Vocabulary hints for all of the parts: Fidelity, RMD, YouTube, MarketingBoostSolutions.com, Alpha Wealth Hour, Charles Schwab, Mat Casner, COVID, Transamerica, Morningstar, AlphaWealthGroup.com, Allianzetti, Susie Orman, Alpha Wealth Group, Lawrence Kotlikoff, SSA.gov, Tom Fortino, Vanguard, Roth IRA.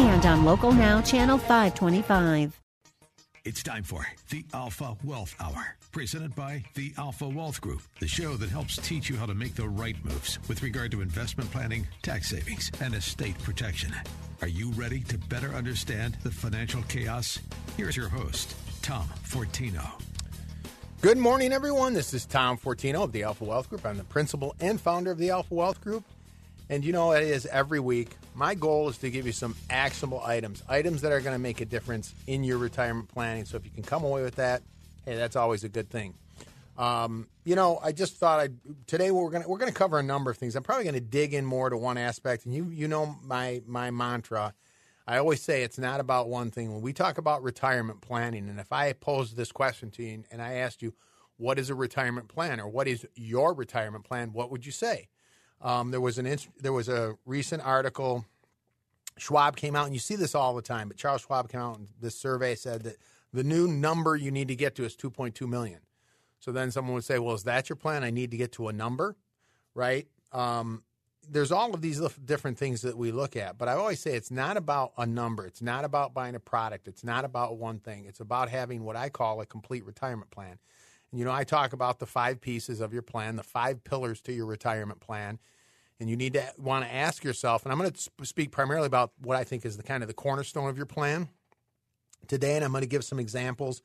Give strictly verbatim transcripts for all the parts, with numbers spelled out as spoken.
and on Local Now, Channel five twenty-five. It's time for the Alpha Wealth Hour, presented by the Alpha Wealth Group, the show that helps teach you how to make the right moves with regard to investment planning, tax savings, and estate protection. Are you ready to better understand the financial chaos? Here's your host, Tom Fortino. Good morning, everyone. This is Tom Fortino of the Alpha Wealth Group. I'm the principal and founder of the Alpha Wealth Group. And you know, it is every week. My goal is to give you some actionable items, items that are going to make a difference in your retirement planning. So if you can come away with that, hey, that's always a good thing. Um, you know, I just thought I'd, today we're going to we're going to cover a number of things. I'm probably going to dig in more to one aspect. And you you know my my mantra. I always say it's not about one thing. When we talk about retirement planning, and if I posed this question to you and I asked you, what is a retirement plan or what is your retirement plan, what would you say? Um, there was an there was a recent article. Schwab came out, and you see this all the time, but Charles Schwab came out, and this survey said that the new number you need to get to is two point two million. So then someone would say, well, is that your plan? I need to get to a number, right? Um, there's all of these different things that we look at, but I always say it's not about a number. It's not about buying a product. It's not about one thing. It's about having what I call a complete retirement plan. You know, I talk about the five pieces of your plan, the five pillars to your retirement plan, and you need to want to ask yourself, and I'm going to speak primarily about what I think is the kind of the cornerstone of your plan today, and I'm going to give some examples,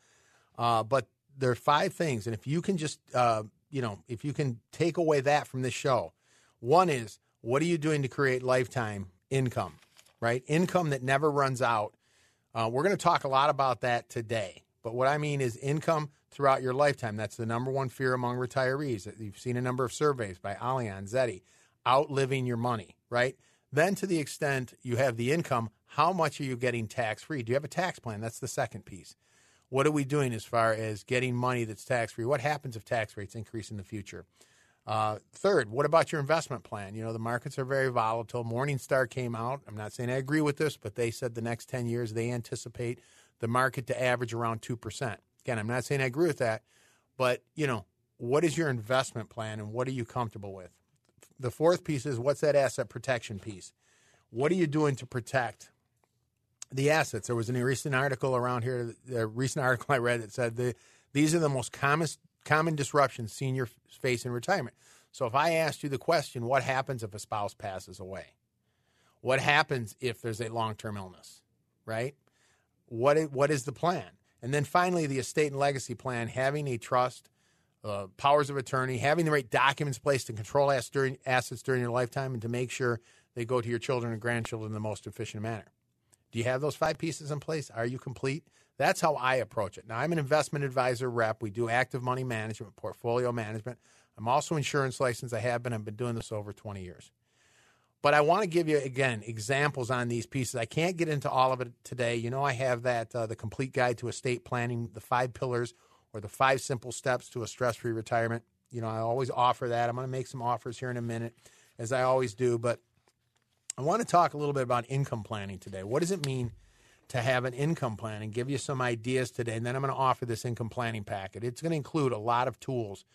uh, but there are five things, and if you can just, uh, you know, if you can take away that from this show, one is, what are you doing to create lifetime income, right? Income that never runs out. Uh, we're going to talk a lot about that today, but what I mean is income throughout your lifetime. That's the number one fear among retirees. You've seen a number of surveys by Allianzetti, outliving your money, right? Then to the extent you have the income, how much are you getting tax-free? Do you have a tax plan? That's the second piece. What are we doing as far as getting money that's tax-free? What happens if tax rates increase in the future? Uh, third, what about your investment plan? You know, the markets are very volatile. Morningstar came out. I'm not saying I agree with this, but they said the next ten years they anticipate the market to average around two percent. Again, I'm not saying I agree with that, but, you know, what is your investment plan and what are you comfortable with? The fourth piece is what's that asset protection piece? What are you doing to protect the assets? There was a recent article around here, a recent article I read that said the, these are the most common, common disruptions seniors face in retirement. So if I asked you the question, what happens if a spouse passes away? What happens if there's a long-term illness, right? What What is the plan? And then finally, the estate and legacy plan, having a trust, uh, powers of attorney, having the right documents placed to control ass during, assets during your lifetime and to make sure they go to your children and grandchildren in the most efficient manner. Do you have those five pieces in place? Are you complete? That's how I approach it. Now, I'm an investment advisor rep. We do active money management, portfolio management. I'm also insurance licensed. I have been. I've been doing this over twenty years. But I want to give you, again, examples on these pieces. I can't get into all of it today. You know, I have that, uh, the complete guide to estate planning, the five pillars or the five simple steps to a stress-free retirement. You know, I always offer that. I'm going to make some offers here in a minute, as I always do. But I want to talk a little bit about income planning today. What does it mean to have an income plan, and give you some ideas today? And then I'm going to offer this income planning packet. It's going to include a lot of tools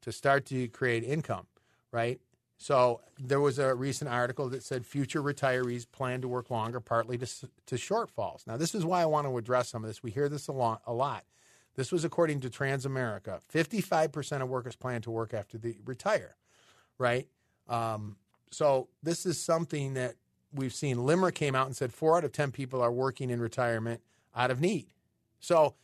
to start to create income, right? So there was a recent article that said future retirees plan to work longer, partly to, to shortfalls. Now, this is why I want to address some of this. We hear this a lot. A lot. This was according to Transamerica. fifty-five percent of workers plan to work after they retire, right? Um, so this is something that we've seen. Limerick came out and said four out of ten people are working in retirement out of need. So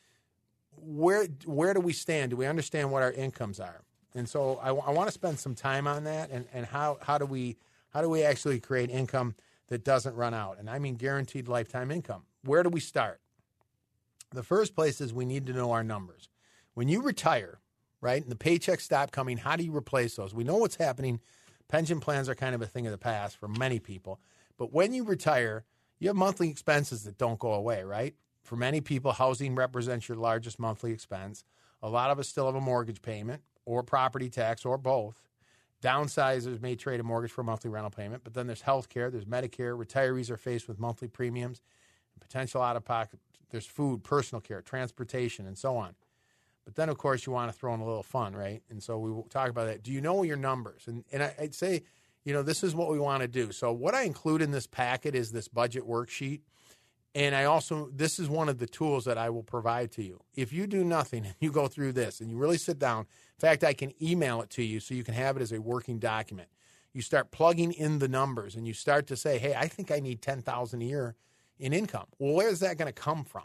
where where do we stand? Do we understand what our incomes are? And so I, I want to spend some time on that and, and how, how do we how do we actually create income that doesn't run out? And I mean guaranteed lifetime income. Where do we start? The first place is we need to know our numbers. When you retire, right, and the paychecks stop coming, how do you replace those? We know what's happening. Pension plans are kind of a thing of the past for many people. But when you retire, you have monthly expenses that don't go away, right? For many people, housing represents your largest monthly expense. A lot of us still have a mortgage payment or property tax or both. Downsizers may trade a mortgage for a monthly rental payment, but then there's health care, there's Medicare. Retirees are faced with monthly premiums, and potential out-of-pocket. There's food, personal care, transportation, and so on. But then, of course, you want to throw in a little fun, right? And so we will talk about that. Do you know your numbers? And, and I, I'd say, you know, this is what we want to do. So what I include in this packet is this budget worksheet. And I also, this is one of the tools that I will provide to you. If you do nothing and you go through this and you really sit down, in fact, I can email it to you so you can have it as a working document. You start plugging in the numbers and you start to say, hey, I think I need ten thousand dollars a year in income. Well, where is that going to come from,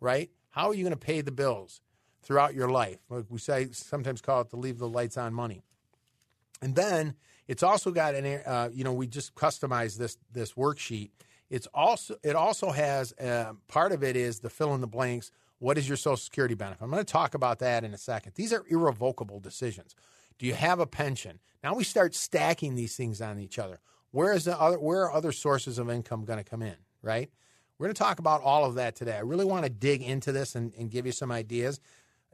right? How are you going to pay the bills throughout your life? Like we say, sometimes call it the leave the lights on money. And then it's also got an, uh, you know, we just customized this this worksheet. It's also, it also has, uh, part of it is the fill in the blanks. What is your Social Security benefit? I'm going to talk about that in a second. These are irrevocable decisions. Do you have a pension? Now we start stacking these things on each other. Where is the other, where are other sources of income going to come in, right? We're going to talk about all of that today. I really want to dig into this and, and give you some ideas.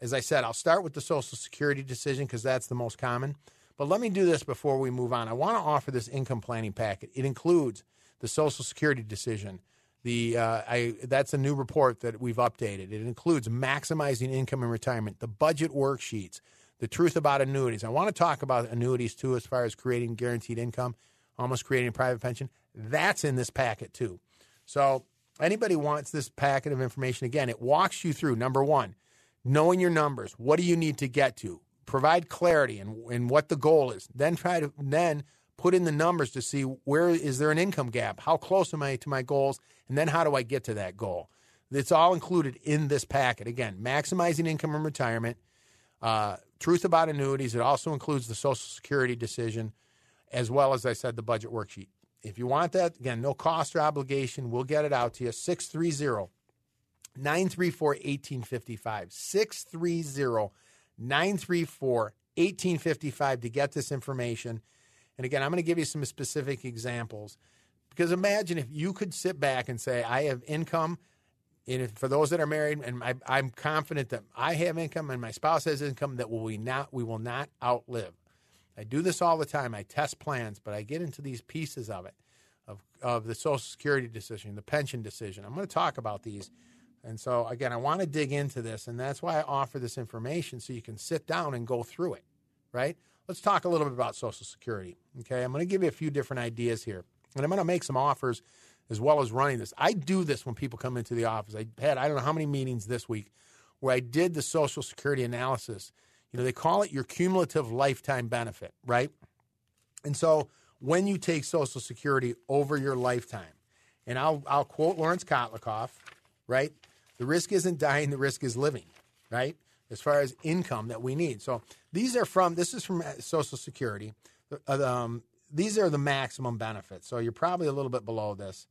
As I said, I'll start with the Social Security decision because that's the most common. But let me do this before we move on. I want to offer this income planning packet. It includes the Social Security decision. The uh, I that's a new report that we've updated. It includes maximizing income in retirement, the budget worksheets, the truth about annuities. I want to talk about annuities, too, as far as creating guaranteed income, almost creating a private pension. That's in this packet, too. So anybody wants this packet of information, again, it walks you through, number one, knowing your numbers. What do you need to get to? Provide clarity in, in what the goal is. Then try to then put in the numbers to see where is there an income gap? How close am I to my goals? And then how do I get to that goal? It's all included in this packet. Again, maximizing income in retirement, uh, truth about annuities. It also includes the Social Security decision, as well as, I said, the budget worksheet. If you want that, again, no cost or obligation. We'll get it out to you. six three zero, nine three four, one eight five five. six three zero, nine three four, one eight five five to get this information. And again, I'm going to give you some specific examples, because imagine if you could sit back and say, I have income, and if, for those that are married, and I, I'm confident that I have income and my spouse has income that we, not, we will not outlive. I do this all the time. I test plans, but I get into these pieces of it, of, of the Social Security decision, the pension decision. I'm going to talk about these. And so, again, I want to dig into this, and that's why I offer this information so you can sit down and go through it, right? Let's talk a little bit about Social Security, okay? I'm going to give you a few different ideas here, and I'm going to make some offers as well as running this. I do this when people come into the office. I had, I don't know how many meetings this week where I did the Social Security analysis. You know, they call it your cumulative lifetime benefit, right? And so when you take Social Security over your lifetime, and I'll, I'll quote Lawrence Kotlikoff, right? The risk isn't dying, the risk is living, right? As far as income that we need. So these are from, this is from Social Security. Um, these are the maximum benefits. So you're probably a little bit below this,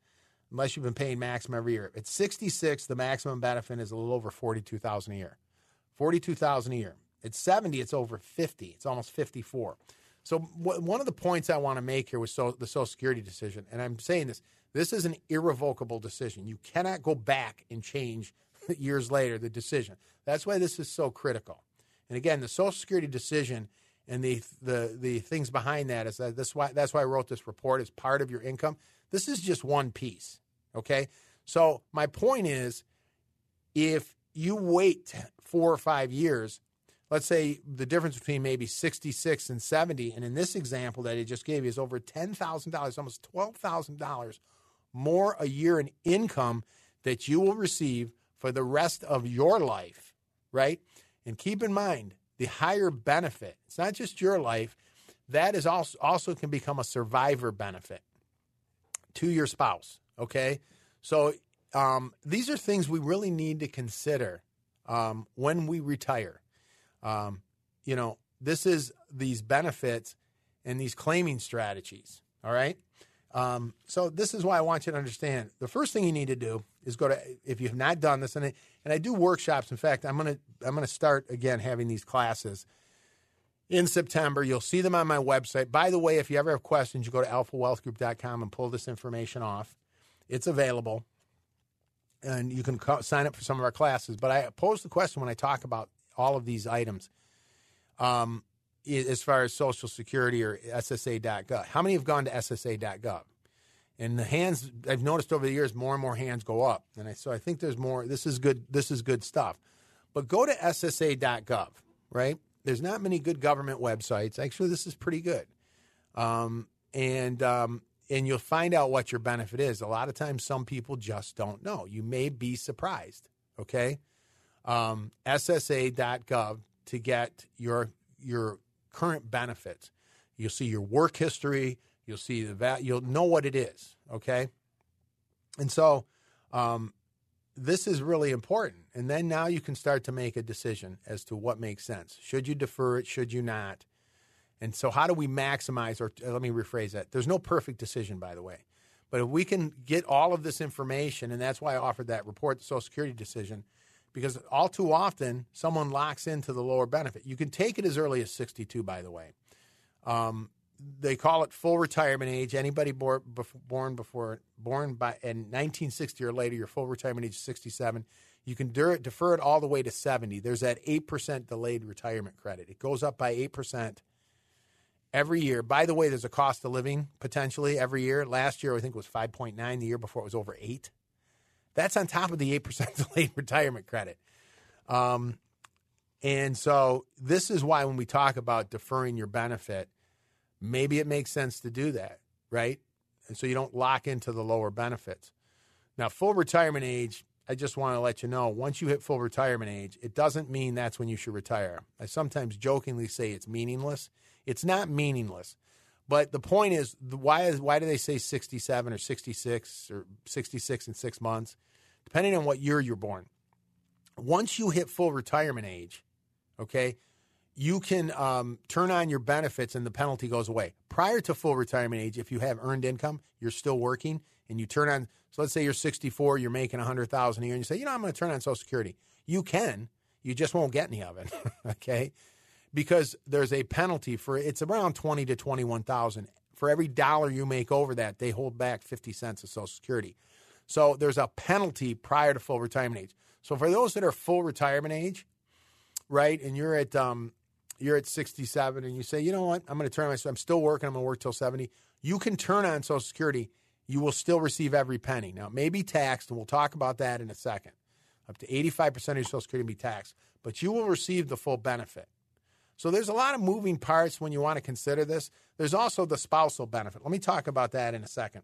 unless you've been paying maximum every year. At sixty-six, the maximum benefit is a little over forty-two thousand dollars a year. forty-two thousand dollars a year. At seventy, it's over fifty. It's almost fifty-four. So w- one of the points I want to make here with so- the Social Security decision, and I'm saying this, this is an irrevocable decision. You cannot go back and change years later the decision. That's why this is so critical. And again, the Social Security decision and the the, the things behind that is that this why that's why I wrote this report as part of your income. This is just one piece. Okay. So my point is, if you wait four or five years, let's say the difference between maybe sixty-six and seventy, and in this example that I just gave you is over ten thousand dollars, almost twelve thousand dollars more a year in income that you will receive for the rest of your life, right? And keep in mind, the higher benefit, it's not just your life, that is also, also can become a survivor benefit to your spouse, okay? So um, these are things we really need to consider um, when we retire. Um, you know, this is these benefits and these claiming strategies, all right? Um, so this is why I want you to understand. The first thing you need to do is go to, if you have not done this, and I, and I do workshops. In fact, I'm going to I'm going to start again having these classes in September. You'll see them on my website. By the way, if you ever have questions, you go to alpha wealth group dot com and pull this information off. It's available. and you can co- sign up for some of our classes. But I pose the question when I talk about all of these items, um, as far as Social Security or S S A dot gov. How many have gone to S S A dot gov? And the hands, I've noticed over the years, more and more hands go up. And I, so I think there's more. This is good. This is good stuff. But go to S S A dot gov, right? There's not many good government websites. Actually, this is pretty good. Um, and um, and you'll find out what your benefit is. A lot of times, some people just don't know. You may be surprised, okay? Um, S S A dot gov to get your your current benefits. You'll see your work history. You'll see the va- You'll know what it is, okay? And so um, this is really important. And then now you can start to make a decision as to what makes sense. Should you defer it? Should you not? And so how do we maximize, or let me rephrase that. There's no perfect decision, by the way. But if we can get all of this information, and that's why I offered that report, the Social Security decision, because all too often someone locks into the lower benefit. You can take it as early as sixty-two, by the way. Um, they call it full retirement age. Anybody born before born by in nineteen sixty or later, your full retirement age is sixty-seven. You can defer it all the way to seventy. There's that eight percent delayed retirement credit. It goes up by eight percent every year. By the way, there's a cost of living potentially every year. Last year, I think, it was five point nine. The year before, it was over eight. That's on top of the eight percent delayed retirement credit. Um, and so this is why when we talk about deferring your benefit, maybe it makes sense to do that, right? And so you don't lock into the lower benefits. Now, full retirement age, I just want to let you know, once you hit full retirement age, it doesn't mean that's when you should retire. I sometimes jokingly say it's meaningless. It's not meaningless. But the point is, why is why do they say sixty-seven or sixty-six or sixty-six in six months? Depending on what year you're born. Once you hit full retirement age, okay, you can um, turn on your benefits and the penalty goes away. Prior to full retirement age, if you have earned income, you're still working and you turn on, so let's say you're sixty-four, you're making one hundred thousand dollars a year and you say, you know, I'm going to turn on Social Security. You can, you just won't get any of it, okay? Because there's a penalty for it's around twenty to twenty-one thousand for every dollar you make over that. They hold back fifty cents of Social Security, so there's a penalty prior to full retirement age. So for those that are full retirement age, right, and you're at um, you're at sixty-seven, and you say, you know what, I'm going to turn myself. I'm still working. I'm going to work till seventy. You can turn on Social Security. You will still receive every penny. Now, it may be taxed, and we'll talk about that in a second. Up to eighty-five percent of your Social Security can be taxed, but you will receive the full benefit. So there's a lot of moving parts when you want to consider this. There's also the spousal benefit. Let me talk about that in a second.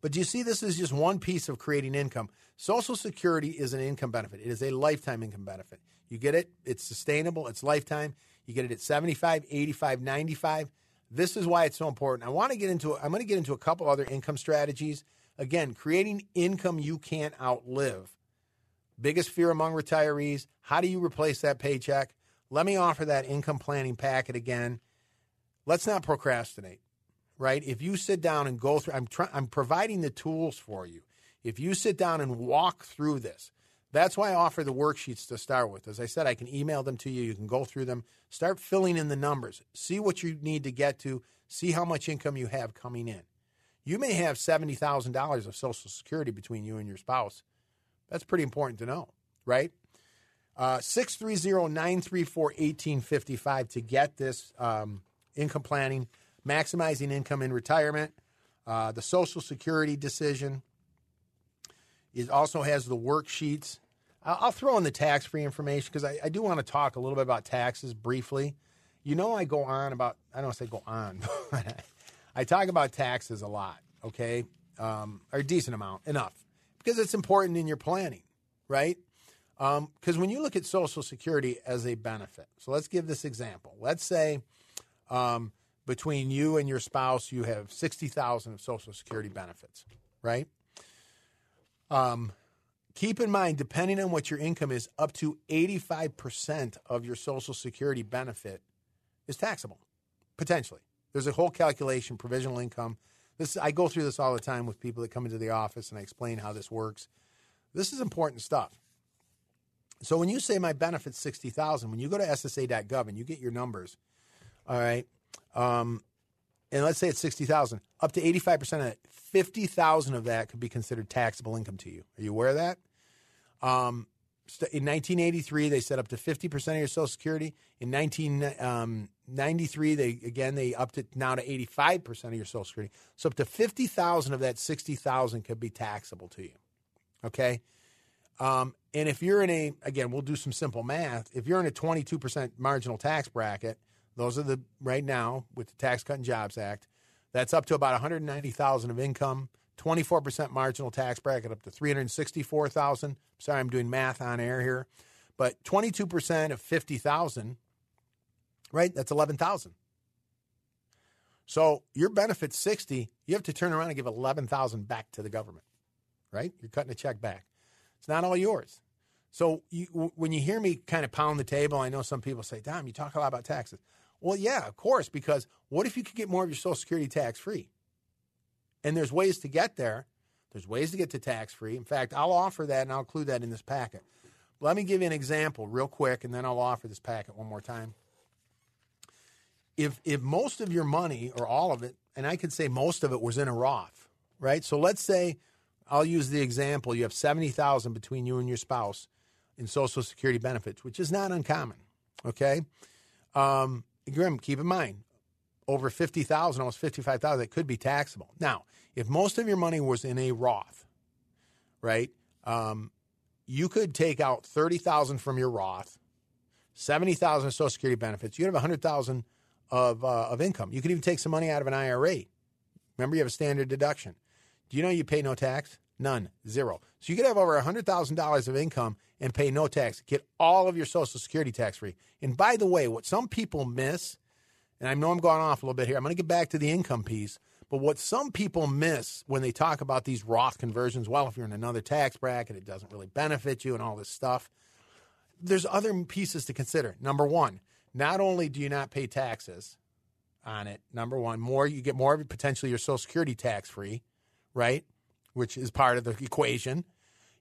But do you see this is just one piece of creating income? Social Security is an income benefit. It is a lifetime income benefit. You get it. It's sustainable. It's lifetime. You get it at seventy-five, eighty-five, ninety-five. This is why it's so important. I want to get into, I'm going to get into a couple other income strategies. Again, creating income you can't outlive. Biggest fear among retirees. How do you replace that paycheck? Let me offer that income planning packet again. Let's not procrastinate, right? If you sit down and go through, I'm try, I'm providing the tools for you. If you sit down and walk through this, that's why I offer the worksheets to start with. As I said, I can email them to you. You can go through them, start filling in the numbers, see what you need to get to, see how much income you have coming in. You may have seventy thousand dollars of Social Security between you and your spouse. That's pretty important to know, right? Uh, six three zero, nine three four, one eight five five to get this um, income planning, maximizing income in retirement. Uh, the Social Security decision is also has the worksheets. I'll, I'll throw in the tax-free information because I, I do want to talk a little bit about taxes briefly. You know I go on about, I don't say go on, but I talk about taxes a lot, okay, um, or a decent amount, enough, because it's important in your planning, right? Because um, when you look at Social Security as a benefit, so let's give this example. Let's say um, between you and your spouse, you have sixty thousand dollars of Social Security benefits, right? Um, keep in mind, depending on what your income is, up to eighty-five percent of your Social Security benefit is taxable, potentially. There's a whole calculation, provisional income. This I go through this all the time with people that come into the office, and I explain how this works. This is important stuff. So when you say my benefit's sixty thousand, when you go to S S A dot gov and you get your numbers, all right, um, and let's say it's sixty thousand dollars, up to eighty-five percent of that, fifty thousand dollars of that could be considered taxable income to you. Are you aware of that? Um, in nineteen eighty-three, they set up to fifty percent of your Social Security. In nineteen ninety-three, they again, they upped it now to eighty-five percent of your Social Security. So up to fifty thousand dollars of that sixty thousand dollars could be taxable to you, okay? Um, and if you're in a, again, we'll do some simple math. If you're in a twenty-two percent marginal tax bracket, those are the, right now, with the Tax Cut and Jobs Act, that's up to about one hundred ninety thousand dollars of income, twenty-four percent marginal tax bracket up to three hundred sixty-four thousand dollars. Sorry, I'm doing math on air here. But twenty-two percent of fifty thousand dollars, right, that's eleven thousand dollars. So your benefit's sixty thousand dollars, you have to turn around and give eleven thousand dollars back to the government, right? You're cutting a check back. It's not all yours. So you, when you hear me kind of pound the table, I know some people say, Dom, you talk a lot about taxes. Well, yeah, of course, because what if you could get more of your Social Security tax-free? And there's ways to get there. There's ways to get to tax-free. In fact, I'll offer that, and I'll include that in this packet. Let me give you an example real quick, and then I'll offer this packet one more time. If, if most of your money, or all of it, and I could say most of it was in a Roth, right? So let's say, I'll use the example, you have seventy thousand dollars between you and your spouse in Social Security benefits, which is not uncommon, okay? Um, again, keep in mind, over fifty thousand dollars, almost fifty-five thousand dollars, that could be taxable. Now, if most of your money was in a Roth, right, um, you could take out thirty thousand dollars from your Roth, seventy thousand dollars of Social Security benefits. You'd have one hundred thousand dollars of, uh, of income. You could even take some money out of an I R A. Remember, you have a standard deduction. Do you know you pay no tax? None. Zero. So you could have over one hundred thousand dollars of income and pay no tax. Get all of your Social Security tax-free. And by the way, what some people miss, and I know I'm going off a little bit here. I'm going to get back to the income piece. But what some people miss when they talk about these Roth conversions, well, if you're in another tax bracket, it doesn't really benefit you and all this stuff. There's other pieces to consider. Number one, not only do you not pay taxes on it, number one, more you get more of potentially your Social Security tax-free, right, which is part of the equation.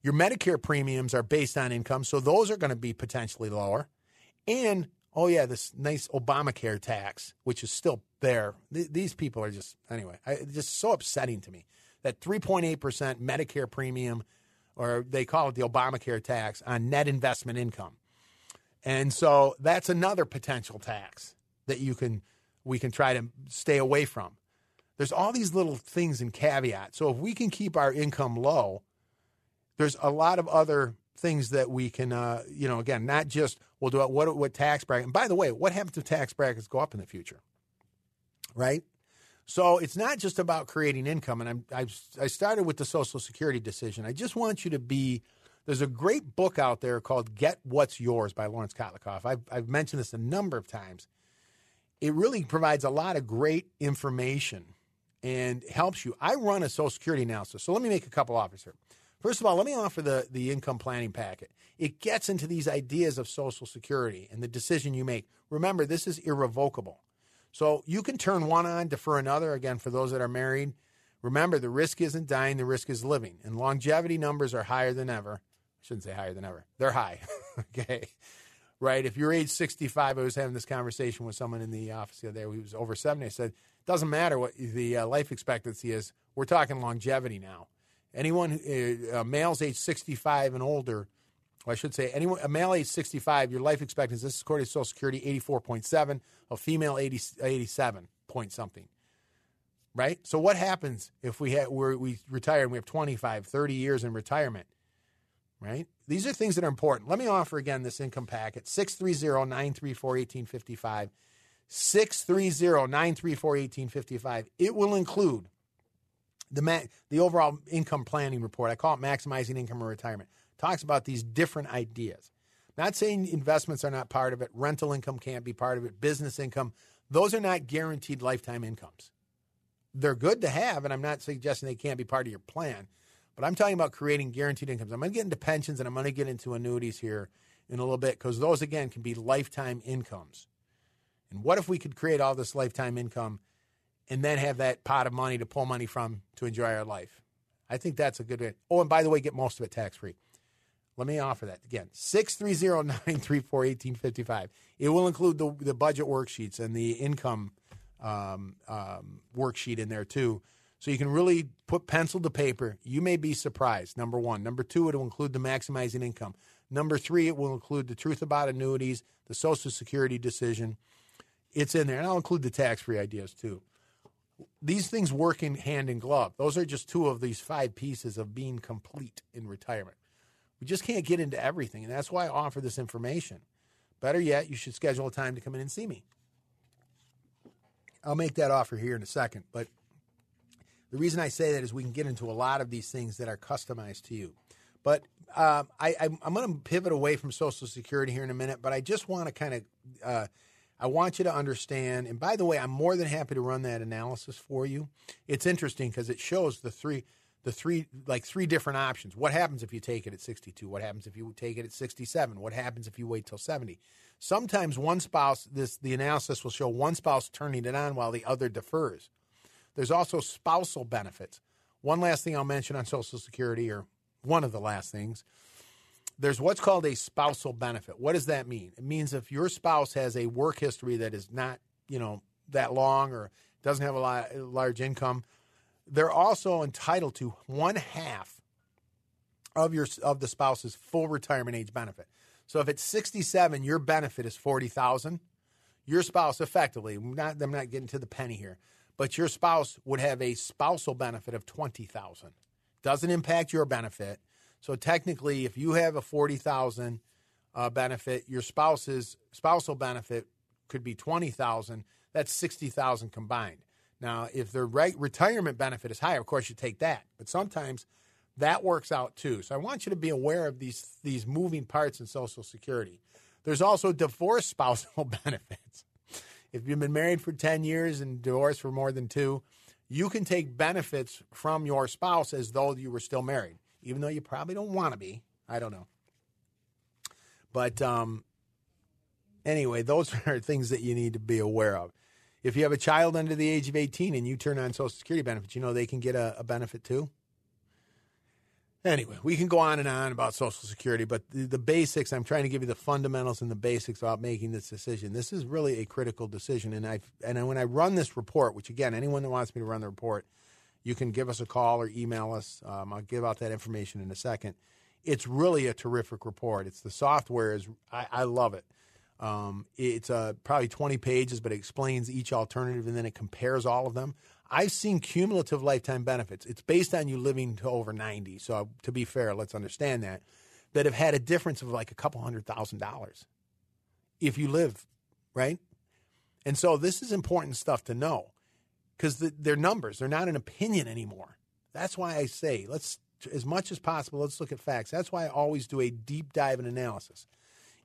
Your Medicare premiums are based on income, so those are going to be potentially lower. And, oh, yeah, this nice Obamacare tax, which is still there. Th- these people are just, anyway, I, it's just so upsetting to me. That three point eight percent Medicare premium, or they call it the Obamacare tax, on net investment income. And so that's another potential tax that you can, we can try to stay away from. There's all these little things and caveats. So if we can keep our income low, there's a lot of other things that we can, uh, you know, again, not just we'll do it, what, what tax bracket. And by the way, what happens if tax brackets go up in the future, right? So it's not just about creating income. And I'm, I've, I started with the Social Security decision. I just want you to be, there's a great book out there called Get What's Yours by Lawrence Kotlikoff. I've, I've mentioned this a number of times. It really provides a lot of great information and helps you. I run a Social Security analysis, so let me make a couple offers here. First of all, let me offer the, the income planning packet. It gets into these ideas of Social Security and the decision you make. Remember, this is irrevocable. So you can turn one on, defer another. Again, for those that are married, remember, the risk isn't dying, the risk is living. And longevity numbers are higher than ever. I shouldn't say higher than ever. They're high, okay? Right? If you're age sixty-five, I was having this conversation with someone in the office the other day. He was over seventy. I said, doesn't matter what the uh, life expectancy is. We're talking longevity now. Anyone, uh, males age sixty-five and older, well, I should say, anyone, a male age sixty-five, your life expectancy, this is according to Social Security, eighty-four point seven, a female eighty, eighty-seven point something, right? So what happens if we ha- we're, we retire and we have twenty-five, thirty years in retirement, right? These are things that are important. Let me offer again this income packet, six three zero, nine three four, one eight five five. six three zero, nine three four, one eight five five. It will include the ma- the overall income planning report. I call it Maximizing Income in Retirement. Talks about these different ideas. Not saying investments are not part of it. Rental income can't be part of it. Business income. Those are not guaranteed lifetime incomes. They're good to have, and I'm not suggesting they can't be part of your plan. But I'm talking about creating guaranteed incomes. I'm going to get into pensions, and I'm going to get into annuities here in a little bit because those, again, can be lifetime incomes. And what if we could create all this lifetime income and then have that pot of money to pull money from to enjoy our life? I think that's a good way. Oh, and by the way, get most of it tax-free. Let me offer that again, six three zero, nine three four, one eight five five. It will include the, the budget worksheets and the income um, um, worksheet in there too. So you can really put pencil to paper. You may be surprised, number one. Number two, it will include the maximizing income. Number three, it will include the truth about annuities, the Social Security decision. It's in there. And I'll include the tax-free ideas too. These things work in hand in glove. Those are just two of these five pieces of being complete in retirement. We just can't get into everything, and that's why I offer this information. Better yet, you should schedule a time to come in and see me. I'll make that offer here in a second, but the reason I say that is we can get into a lot of these things that are customized to you. But um, I, I'm, I'm going to pivot away from Social Security here in a minute, but I just want to kind of, uh, I want you to understand, and by the way, I'm more than happy to run that analysis for you. It's interesting because it shows the three, the three, like three different options. What happens if you take it at sixty-two? What happens if you take it at sixty-seven? What happens if you wait till seventy? Sometimes one spouse, this the analysis will show one spouse turning it on while the other defers. There's also spousal benefits. One last thing I'll mention on Social Security, or one of the last things, there's what's called a spousal benefit. What does that mean? It means if your spouse has a work history that is not, you know, that long or doesn't have a lot, large income, they're also entitled to one half of your of the spouse's full retirement age benefit. So if it's sixty-seven, your benefit is forty thousand dollars. Your spouse effectively, not, I'm not getting to the penny here, but your spouse would have a spousal benefit of twenty thousand dollars. Doesn't impact your benefit. So technically, if you have a forty thousand dollars uh, benefit, your spouse's spousal benefit could be twenty thousand dollars. That's sixty thousand dollars combined. Now, if the re- retirement benefit is higher, of course, you take that. But sometimes that works out too. So I want you to be aware of these, these moving parts in Social Security. There's also divorce spousal benefits. If you've been married for ten years and divorced for more than two, you can take benefits from your spouse as though you were still married, even though you probably don't want to be. I don't know. But um, anyway, those are things that you need to be aware of. If you have a child under the age of eighteen and you turn on Social Security benefits, you know they can get a, a benefit too. Anyway, we can go on and on about Social Security, but the, the basics, I'm trying to give you the fundamentals and the basics about making this decision. This is really a critical decision, and I and when I run this report, which, again, anyone that wants me to run the report, you can give us a call or email us. Um, I'll give out that information in a second. It's really a terrific report. It's the software. is I, I love it. Um, it's uh, probably twenty pages, but it explains each alternative, and then it compares all of them. I've seen cumulative lifetime benefits. It's based on you living to over ninety. So to be fair, let's understand that, that have had a difference of like a couple hundred thousand dollars if you live, right? And so this is important stuff to know because the, they're numbers. They're not an opinion anymore. That's why I say, let's, as much as possible, let's look at facts. That's why I always do a deep dive and analysis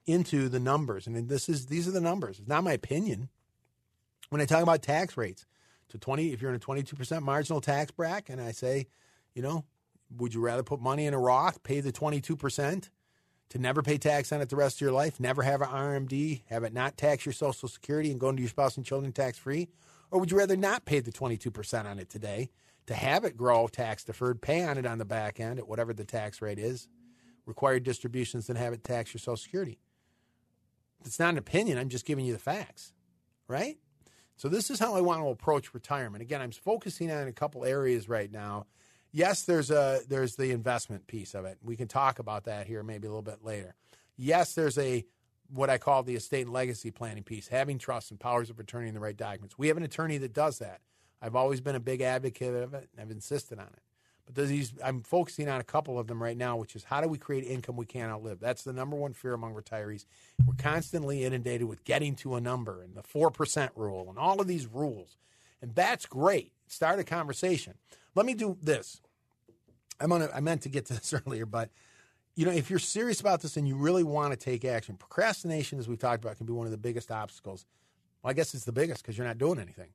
into the numbers. And this is, these are the numbers. It's not my opinion. When I talk about tax rates, to twenty, if you're in a twenty-two percent marginal tax bracket, and I say, you know, would you rather put money in a Roth, pay the twenty-two percent to never pay tax on it the rest of your life, never have an R M D, have it not tax your Social Security and go into your spouse and children tax-free? Or would you rather not pay the twenty-two percent on it today to have it grow tax-deferred, pay on it on the back end at whatever the tax rate is, required distributions, then have it tax your Social Security? It's not an opinion. I'm just giving you the facts, right? So this is how I want to approach retirement. Again, I'm focusing on a couple areas right now. Yes, there's a there's the investment piece of it. We can talk about that here maybe a little bit later. Yes, there's a what I call the estate and legacy planning piece, having trust and powers of attorney in the right documents. We have an attorney that does that. I've always been a big advocate of it, and I've insisted on it. But these, I'm focusing on a couple of them right now, which is how do we create income we can't outlive? That's the number one fear among retirees. We're constantly inundated with getting to a number and the four percent rule and all of these rules. And that's great. Start a conversation. Let me do this. I'm gonna, I meant to get to this earlier, but you know, if you're serious about this and you really want to take action, procrastination, as we've talked about, can be one of the biggest obstacles. Well, I guess it's the biggest because you're not doing anything.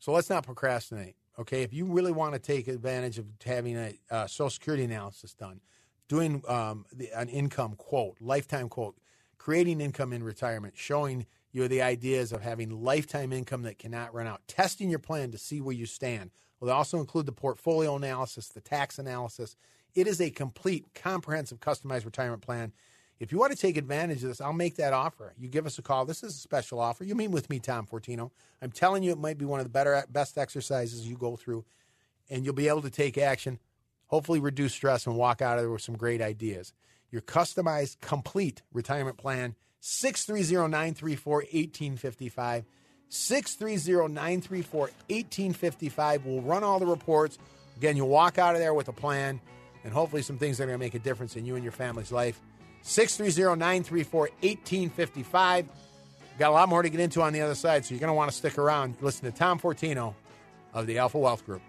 So let's not procrastinate. Okay, if you really want to take advantage of having a uh, Social Security analysis done, doing um, the, an income quote, lifetime quote, creating income in retirement, showing you the ideas of having lifetime income that cannot run out, testing your plan to see where you stand. We'll also include the portfolio analysis, the tax analysis. It is a complete, comprehensive, customized retirement plan. If you want to take advantage of this, I'll make that offer. You give us a call. This is a special offer. You meet with me, Tom Fortino. I'm telling you, it might be one of the better, best exercises you go through, and you'll be able to take action, hopefully reduce stress, and walk out of there with some great ideas. Your customized, complete retirement plan, six three zero, nine three four, one eight five five. six three zero, nine three four, one eight five five. We'll run all the reports. Again, you'll walk out of there with a plan, and hopefully some things that are going to make a difference in you and your family's life. six three zero, nine three four, one eight five five. Got a lot more to get into on the other side, so you're going to want to stick around. Listen to Tom Fortino of the Alpha Wealth Group.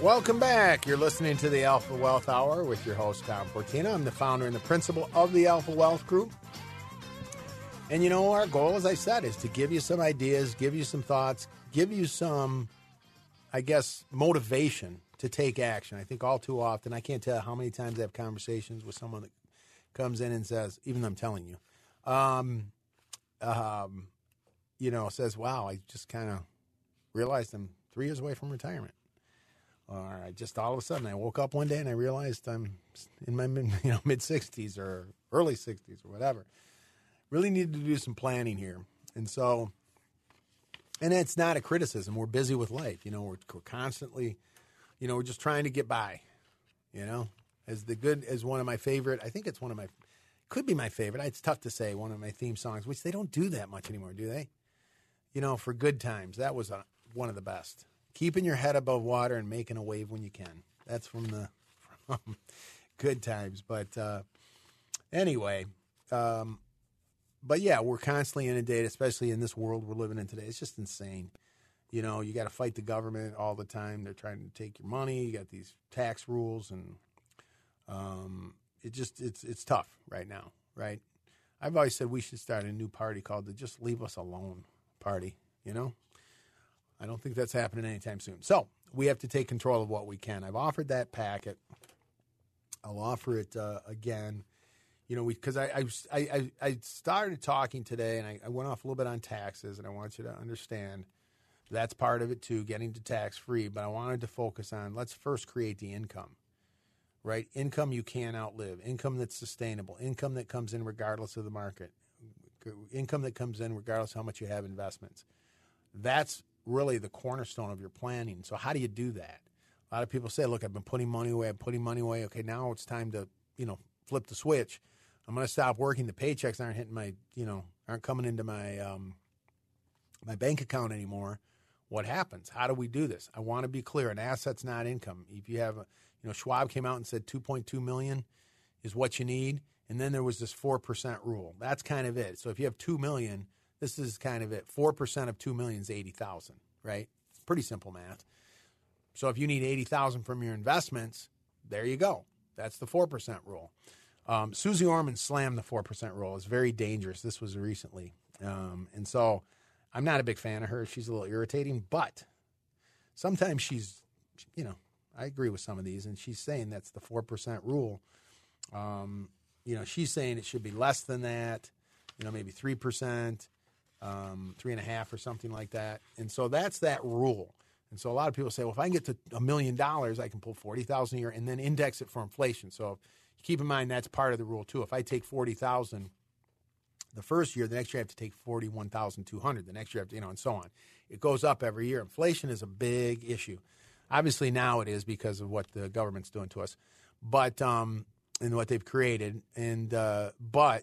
Welcome back. You're listening to the Alpha Wealth Hour with your host, Tom Fortino. I'm the founder and the principal of the Alpha Wealth Group. And you know, our goal, as I said, is to give you some ideas, give you some thoughts, give you some, I guess, motivation to take action. I think all too often, I can't tell how many times I have conversations with someone that comes in and says, even though I'm telling you, um, um, you know, says, wow, I just kind of realized I'm three years away from retirement. Or I just all of a sudden I woke up one day and I realized I'm in my mid, you know, mid sixties or early sixties or whatever. Really needed to do some planning here, and so, and it's not a criticism. We're busy with life, you know. We're, we're constantly, you know, we're just trying to get by, you know. As the good as one of my favorite, I think it's one of my, could be my favorite. It's tough to say. One of my theme songs, which they don't do that much anymore, do they? You know, for good times, that was a, one of the best. Keeping your head above water and making a wave when you can. That's from the from good times. But uh, anyway, um, but yeah, we're constantly inundated, especially in this world we're living in today. It's just insane. You know, you got to fight the government all the time. They're trying to take your money. You got these tax rules, and um, it just it's it's tough right now, right? I've always said we should start a new party called the Just Leave Us Alone Party, you know? I don't think that's happening anytime soon. So we have to take control of what we can. I've offered that packet. I'll offer it uh, again. You know, because I, I, I, I started talking today, and I, I went off a little bit on taxes, and I want you to understand that's part of it too, getting to tax-free. But I wanted to focus on let's first create the income, right? Income you can outlive, income that's sustainable, income that comes in regardless of the market, income that comes in regardless of how much you have investments. That's really the cornerstone of your planning. So how do you do that? A lot of people say, look, I've been putting money away. I'm putting money away. Okay, now it's time to, you know, flip the switch. I'm going to stop working. The paychecks aren't hitting my, you know, aren't coming into my um, my bank account anymore. What happens? How do we do this? I want to be clear. An asset's not income. If you have, a, you know, Schwab came out and said two point two million dollars is what you need. And then there was this four percent rule. That's kind of it. So if you have two million dollars, this is kind of it. four percent of two million dollars is eighty thousand dollars, right? Pretty simple math. So if you need eighty thousand dollars from your investments, there you go. That's the four percent rule. Um, Susie Orman slammed the four percent rule. It's very dangerous. This was recently. Um, and so I'm not a big fan of her. She's a little irritating, but sometimes she's, you know, I agree with some of these, and she's saying that's the four percent rule. Um, you know, she's saying it should be less than that, you know, maybe three percent. Um, three and a half or something like that. And so that's that rule. And so a lot of people say, well, if I can get to a million dollars, I can pull forty thousand a year and then index it for inflation. So keep in mind, that's part of the rule too. If I take forty thousand the first year, the next year I have to take forty-one thousand two hundred. The next year I have to, you know, and so on. It goes up every year. Inflation is a big issue. Obviously now it is because of what the government's doing to us, but, um, and what they've created. And, uh, but,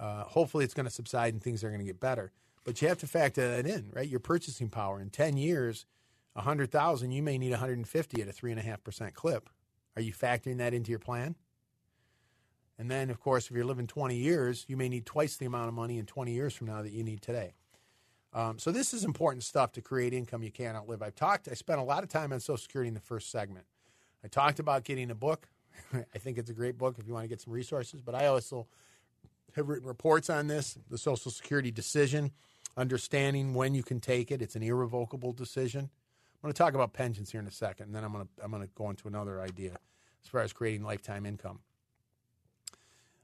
uh, hopefully it's going to subside and things are going to get better. But you have to factor that in, right? Your purchasing power. In ten years, one hundred thousand, you may need one hundred fifty at a three point five percent clip. Are you factoring that into your plan? And then, of course, if you're living twenty years, you may need twice the amount of money in twenty years from now that you need today. Um, so this is important stuff to create income you can't outlive. I've talked, I spent a lot of time on Social Security in the first segment. I talked about getting a book. I think it's a great book if you want to get some resources. But I also have written reports on this, the Social Security decision. Understanding when you can take it. It's an irrevocable decision. I'm going to talk about pensions here in a second, and then I'm going to, I'm going to go into another idea. as far as creating lifetime income.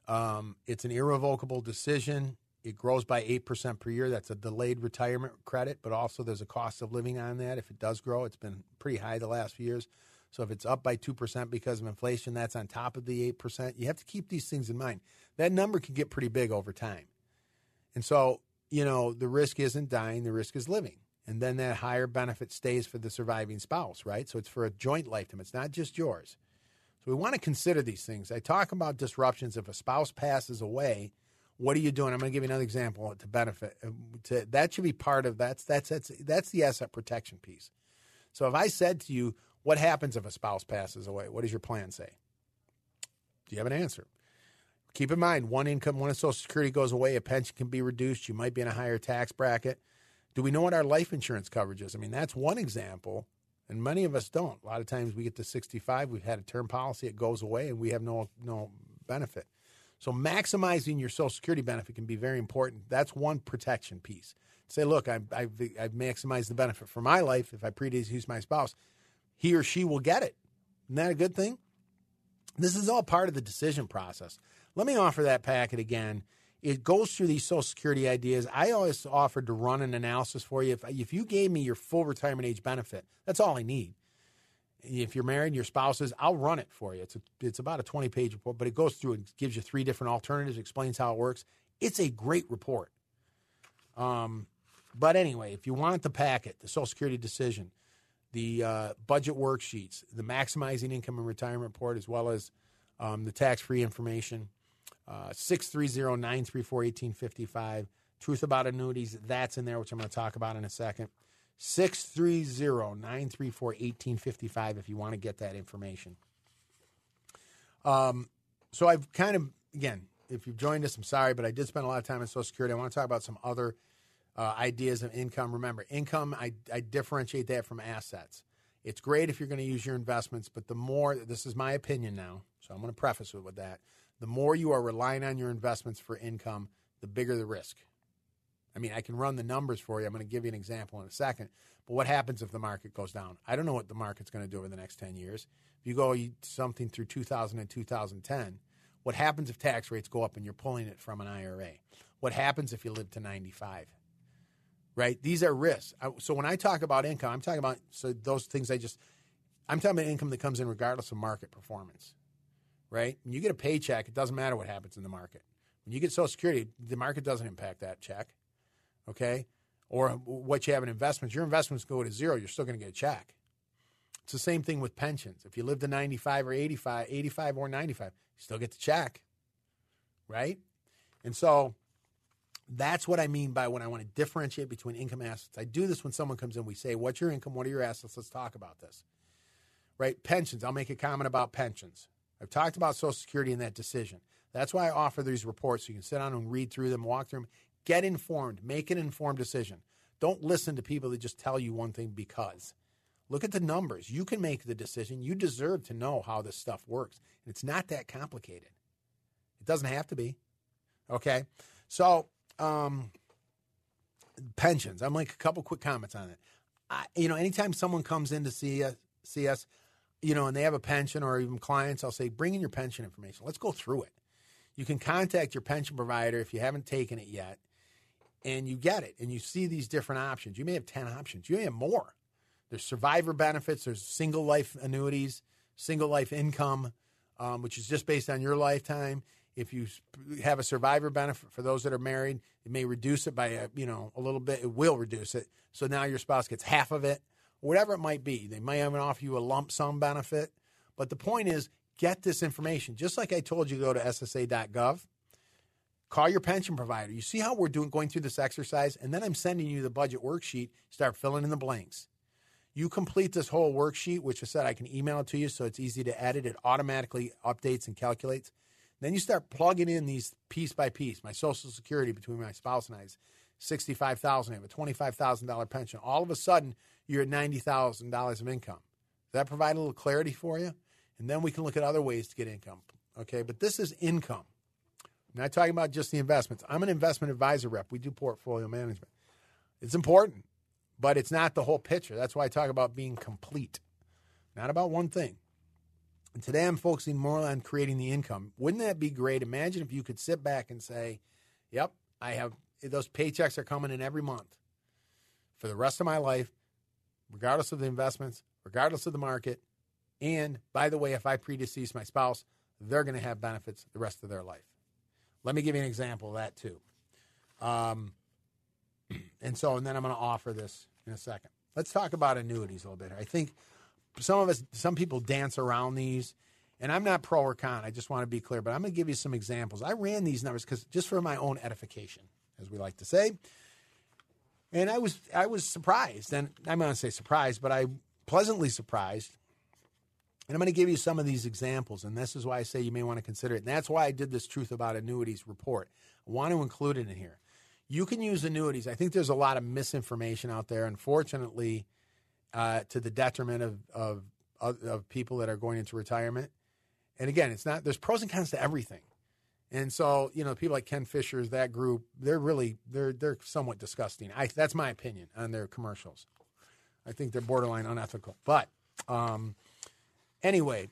Um, it's an irrevocable decision. It grows by eight percent per year. That's a delayed retirement credit, but also there's a cost of living on that. If it does grow, it's been pretty high the last few years. So if it's up by two percent because of inflation, that's on top of the eight percent. You have to keep these things in mind. That number can get pretty big over time. And so, you know, the risk isn't dying, the risk is living. And then that higher benefit stays for the surviving spouse, right? So it's for a joint lifetime. It's not just yours. So we want to consider these things. I talk about disruptions. If a spouse passes away, what are you doing? I'm going to give you another example to benefit. To, that should be part of that's that's that's that's the asset protection piece. So if I said to you, what happens if a spouse passes away? What does your plan say? Do you have an answer? Keep in mind, one income, one of Social Security goes away, a pension can be reduced. You might be in a higher tax bracket. Do we know what our life insurance coverage is? I mean, that's one example, and many of us don't. A lot of times we get to sixty-five, we've had a term policy, it goes away, and we have no no benefit. So maximizing your Social Security benefit can be very important. That's one protection piece. Say, look, I've, I've, I've maximized the benefit for my life. If I predecease my spouse, he or she will get it. Isn't that a good thing? This is all part of the decision process. Let me offer that packet again. It goes through these Social Security ideas. I always offered to run an analysis for you. If, if you gave me your full retirement age benefit, that's all I need. If you're married and your spouse is, I'll run it for you. It's a, it's about a twenty-page report, but it goes through and gives you three different alternatives, explains how it works. It's a great report. Um, but anyway, if you want the packet, the Social Security decision, the uh, budget worksheets, the maximizing income and retirement report, as well as um, the tax-free information, uh, six three zero, nine three four, one eight five five, truth about annuities, that's in there, which I'm going to talk about in a second. six three zero, nine three four, one eight five five if you want to get that information. Um, so I've kind of, again, if you've joined us, I'm sorry, but I did spend a lot of time on Social Security. I want to talk about some other uh, ideas of income. Remember, income, I, I differentiate that from assets. It's great if you're going to use your investments, but the more, this is my opinion now, so I'm going to preface it with that, the more you are relying on your investments for income, the bigger the risk. I mean, I can run the numbers for you. I'm going to give you an example in a second. But what happens if the market goes down? I don't know what the market's going to do over the next ten years. If you go something through two thousand and two thousand ten, what happens if tax rates go up and you're pulling it from an I R A? What happens if you live to ninety-five? Right? These are risks. So when I talk about income, I'm talking about so those things I just – I'm talking about income that comes in regardless of market performance. Right? When you get a paycheck, it doesn't matter what happens in the market. When you get Social Security, the market doesn't impact that check. Okay, or what you have in investments. Your investments go to zero. You're still going to get a check. It's the same thing with pensions. If you live to ninety-five or eighty-five, eighty-five or ninety-five, you still get the check, right? And so that's what I mean by when I want to differentiate between income and assets. I do this when someone comes in. We say, what's your income? What are your assets? Let's talk about this, right? Pensions. I'll make a comment about pensions. I've talked about Social Security in that decision. That's why I offer these reports. So you can sit down and read through them, walk through them. Get informed. Make an informed decision. Don't listen to people that just tell you one thing because. Look at the numbers. You can make the decision. You deserve to know how this stuff works. It's not that complicated. It doesn't have to be. Okay? So, um, pensions. I'm like a couple quick comments on it. I, you know, anytime someone comes in to see us, see us, you know, and they have a pension or even clients, I'll say, bring in your pension information. Let's go through it. You can contact your pension provider if you haven't taken it yet. And you get it, and you see these different options. You may have ten options. You may have more. There's survivor benefits. There's single life annuities, single life income, um, which is just based on your lifetime. If you have a survivor benefit for those that are married, it may reduce it by a, you know, a little bit. It will reduce it. So now your spouse gets half of it, whatever it might be. They might even offer you a lump sum benefit. But the point is, get this information. Just like I told you, go to S S A dot gov. Call your pension provider. You see how we're doing, going through this exercise, and then I'm sending you the budget worksheet. Start filling in the blanks. You complete this whole worksheet, which I said I can email it to you, so it's easy to edit. It automatically updates and calculates. Then you start plugging in these piece by piece. My Social Security between my spouse and I is sixty-five thousand dollars. I have a twenty-five thousand dollars pension. All of a sudden, you're at ninety thousand dollars of income. Does that provide a little clarity for you? And then we can look at other ways to get income. Okay, but this is income. I'm not talking about just the investments. I'm an investment advisor rep. We do portfolio management. It's important, but it's not the whole picture. That's why I talk about being complete, not about one thing. And today I'm focusing more on creating the income. Wouldn't that be great? Imagine if you could sit back and say, yep, I have those paychecks are coming in every month for the rest of my life, regardless of the investments, regardless of the market. And by the way, if I predecease my spouse, they're going to have benefits the rest of their life. Let me give you an example of that too. Um, and so, and then I'm going to offer this in a second. Let's talk about annuities a little bit. I think some of us, some people dance around these, and I'm not pro or con. I just want to be clear, but I'm going to give you some examples. I ran these numbers because just for my own edification, as we like to say. And I was, I was surprised, and I'm not going to say surprised, but I pleasantly surprised. And I'm going to give you some of these examples, and this is why I say you may want to consider it. And that's why I did this Truth About Annuities report. I want to include it in here. You can use annuities. I think there's a lot of misinformation out there, unfortunately, uh, to the detriment of, of of people that are going into retirement. And again, it's not. There's pros and cons to everything. And so, you know, people like Ken Fisher's, that group, they're really they're they're somewhat disgusting. I, that's my opinion on their commercials. I think they're borderline unethical, but. Um, Anyway,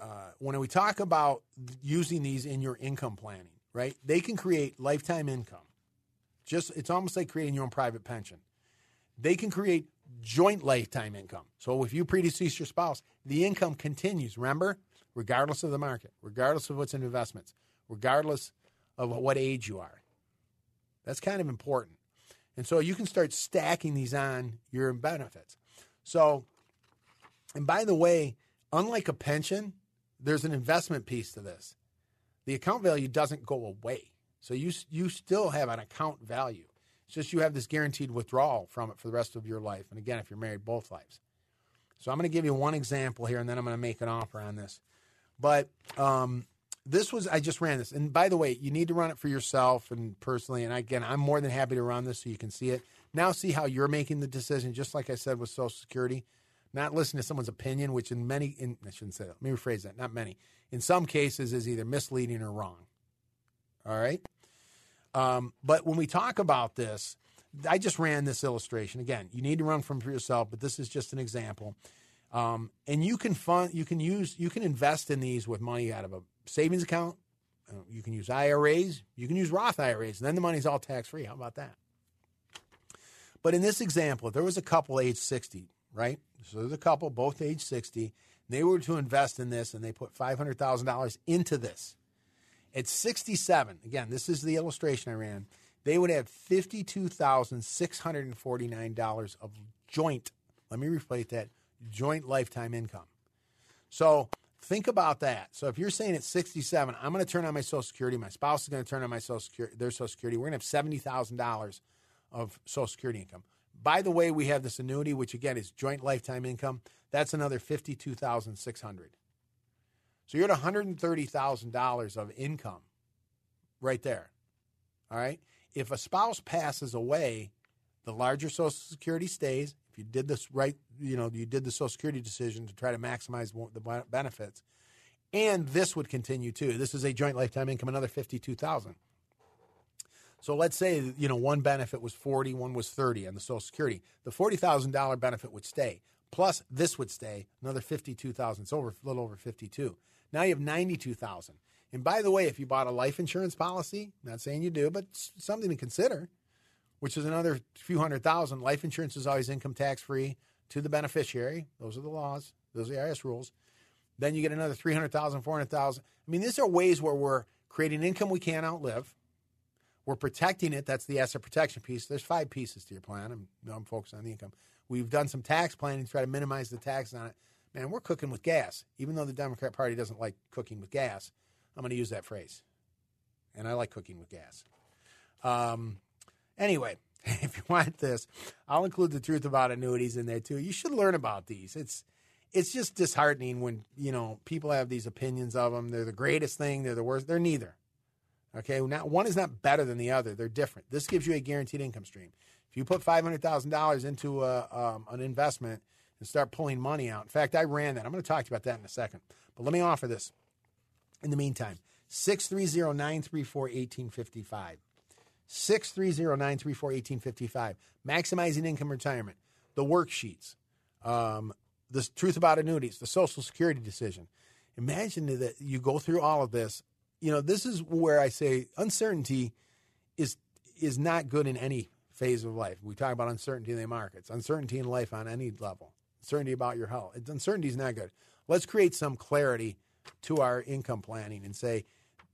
uh, when we talk about using these in your income planning, right, they can create lifetime income. Just it's almost like creating your own private pension. They can create joint lifetime income. So if you predecease your spouse, the income continues, remember, regardless of the market, regardless of what's in investments, regardless of what age you are. That's kind of important. And so you can start stacking these on your benefits. So, and by the way, unlike a pension, there's an investment piece to this. The account value doesn't go away. So you you still have an account value. It's just you have this guaranteed withdrawal from it for the rest of your life. And again, if you're married, both lives. So I'm going to give you one example here, and then I'm going to make an offer on this. But um, this was, I just ran this. And by the way, you need to run it for yourself and personally. And again, I'm more than happy to run this so you can see it. Now see how you're making the decision, just like I said with Social Security. Not listen to someone's opinion, which in many, in, I shouldn't say that. Let me rephrase that. Not many. In some cases is either misleading or wrong. All right. Um, but when we talk about this, I just ran this illustration. Again, you need to run from for yourself, but this is just an example. Um, and you can fund, you can use, you can invest in these with money out of a savings account. You can use I R As. You can use Roth I R As. And then the money's all tax-free. How about that? But in this example, there was a couple age sixty, right? So there's a couple, both age sixty. They were to invest in this, and they put five hundred thousand dollars into this. At sixty-seven, again, this is the illustration I ran, they would have fifty-two thousand six hundred forty-nine dollars of joint, let me replate that, joint lifetime income. So think about that. So if you're saying at sixty-seven, I'm going to turn on my Social Security, my spouse is going to turn on my Social Security, their Social Security, we're going to have seventy thousand dollars of Social Security income. By the way, we have this annuity, which again is joint lifetime income. That's another fifty-two thousand six hundred dollars. So you're at one hundred thirty thousand dollars of income right there. All right. If a spouse passes away, the larger Social Security stays. If you did this right, you know, you did the Social Security decision to try to maximize the benefits. And this would continue too. This is a joint lifetime income, another fifty-two thousand dollars. So let's say, you know, one benefit was forty, one was thirty on the Social Security. The forty thousand dollars benefit would stay. Plus this would stay, another fifty-two thousand dollars. It's over, a little over fifty-two. Now you have ninety-two thousand dollars. And by the way, if you bought a life insurance policy, not saying you do, but something to consider, which is another few hundred thousand. Life insurance is always income tax-free to the beneficiary. Those are the laws. Those are the I R S rules. Then you get another three hundred thousand dollars, four hundred thousand dollars. I mean, these are ways where we're creating income we can't outlive. We're protecting it. That's the asset protection piece. There's five pieces to your plan. I'm, I'm focused on the income. We've done some tax planning to try to minimize the taxes on it. Man, we're cooking with gas. Even though the Democrat Party doesn't like cooking with gas, I'm going to use that phrase. And I like cooking with gas. Um, anyway, if you want this, I'll include the Truth About Annuities in there too. You should learn about these. It's it's just disheartening when, you know, people have these opinions of them. They're the greatest thing. They're the worst. They're neither. Okay, now one is not better than the other. They're different. This gives you a guaranteed income stream. If you put five hundred thousand dollars into a, um, an investment and start pulling money out. In fact, I ran that. I'm going to talk to you about that in a second. But let me offer this. In the meantime, six three zero, nine three four, one eight five five. six three zero, nine three four, one eight five five. Maximizing Income Retirement. The worksheets. Um, the Truth About Annuities. The Social Security Decision. Imagine that you go through all of this. You know, this is where I say uncertainty is is not good in any phase of life. We talk about uncertainty in the markets, uncertainty in life on any level, uncertainty about your health. Uncertainty is not good. Let's create some clarity to our income planning and say,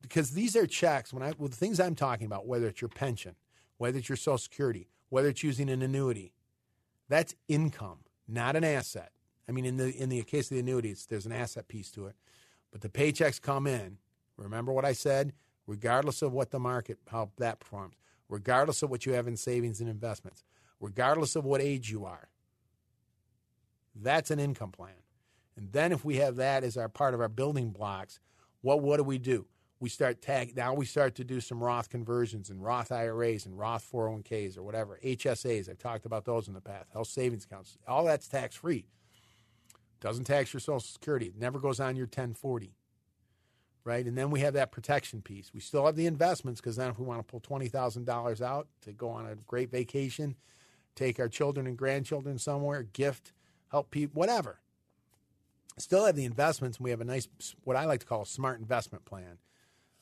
because these are checks, when I well, the things I'm talking about, whether it's your pension, whether it's your Social Security, whether it's using an annuity, that's income, not an asset. I mean, in the in the case of the annuities, there's an asset piece to it. But the paychecks come in. Remember what I said? Regardless of what the market, how that performs, regardless of what you have in savings and investments, regardless of what age you are, that's an income plan. And then if we have that as our part of our building blocks, what, what do we do? We start tag, now we start to do some Roth conversions and Roth I R As and Roth four oh one k's or whatever, H S As. I've talked about those in the past, health savings accounts. All that's tax-free. Doesn't tax your Social Security. It never goes on your ten forty. Right, and then we have that protection piece. We still have the investments because then if we want to pull twenty thousand dollars out to go on a great vacation, take our children and grandchildren somewhere, gift, help people, whatever. Still have the investments. And we have a nice, what I like to call a smart investment plan.